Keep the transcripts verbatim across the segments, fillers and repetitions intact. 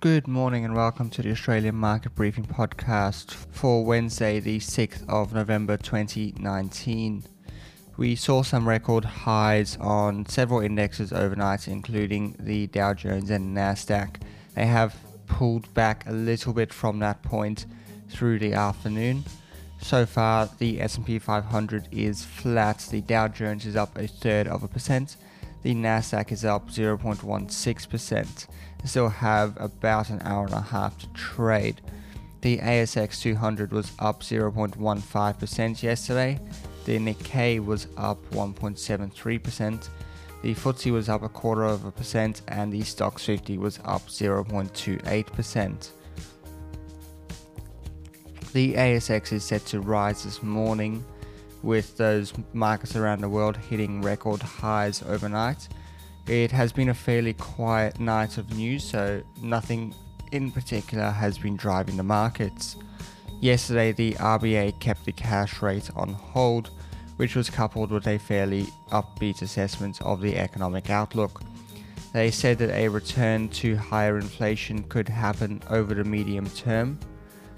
Good morning and welcome to the Australian Market Briefing Podcast for Wednesday the sixth of November twenty nineteen. We saw some record highs on several indexes overnight, including the Dow Jones and NASDAQ. They have pulled back a little bit from that point through the afternoon. So far the S and P five hundred is flat, the Dow Jones is up a third of a percent. The NASDAQ is up zero point one six percent. They still have about an hour and a half to trade. The A S X two hundred was up zero point one five percent yesterday. The Nikkei was up one point seven three percent. The F T S E was up a quarter of a percent and the Stoxx fifty was up zero point two eight percent. The A S X is set to rise this morning, with those markets around the world hitting record highs overnight. It has been a fairly quiet night of news, so nothing in particular has been driving the markets. Yesterday, the R B A kept the cash rate on hold, which was coupled with a fairly upbeat assessment of the economic outlook. They said that a return to higher inflation could happen over the medium term.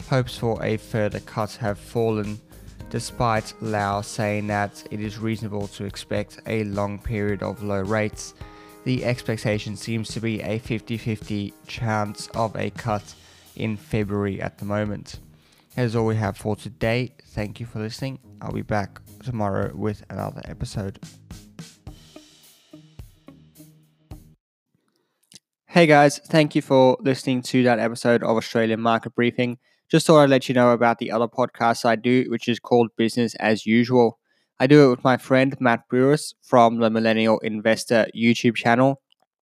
Hopes for a further cut have fallen, despite Lau saying that it is reasonable to expect a long period of low rates. The expectation seems to be a fifty-fifty chance of a cut in February at the moment. That is all we have for today. Thank you for listening. I'll be back tomorrow with another episode. Hey guys, thank you for listening to that episode of Australian Market Briefing. Just thought I'd let you know about the other podcast I do, which is called Business as Usual. I do it with my friend Matt Burris from the Millennial Investor YouTube channel,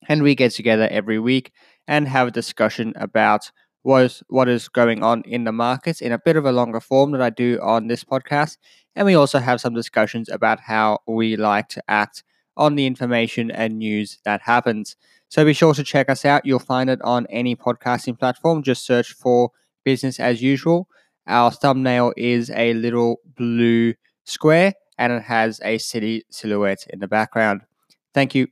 and we get together every week and have a discussion about what is, what is going on in the markets in a bit of a longer form than I do on this podcast. And we also have some discussions about how we like to act on the information and news that happens. So be sure to check us out. You'll find it on any podcasting platform. Just search for Business as Usual. Our thumbnail is a little blue square and it has a city silhouette in the background. Thank you.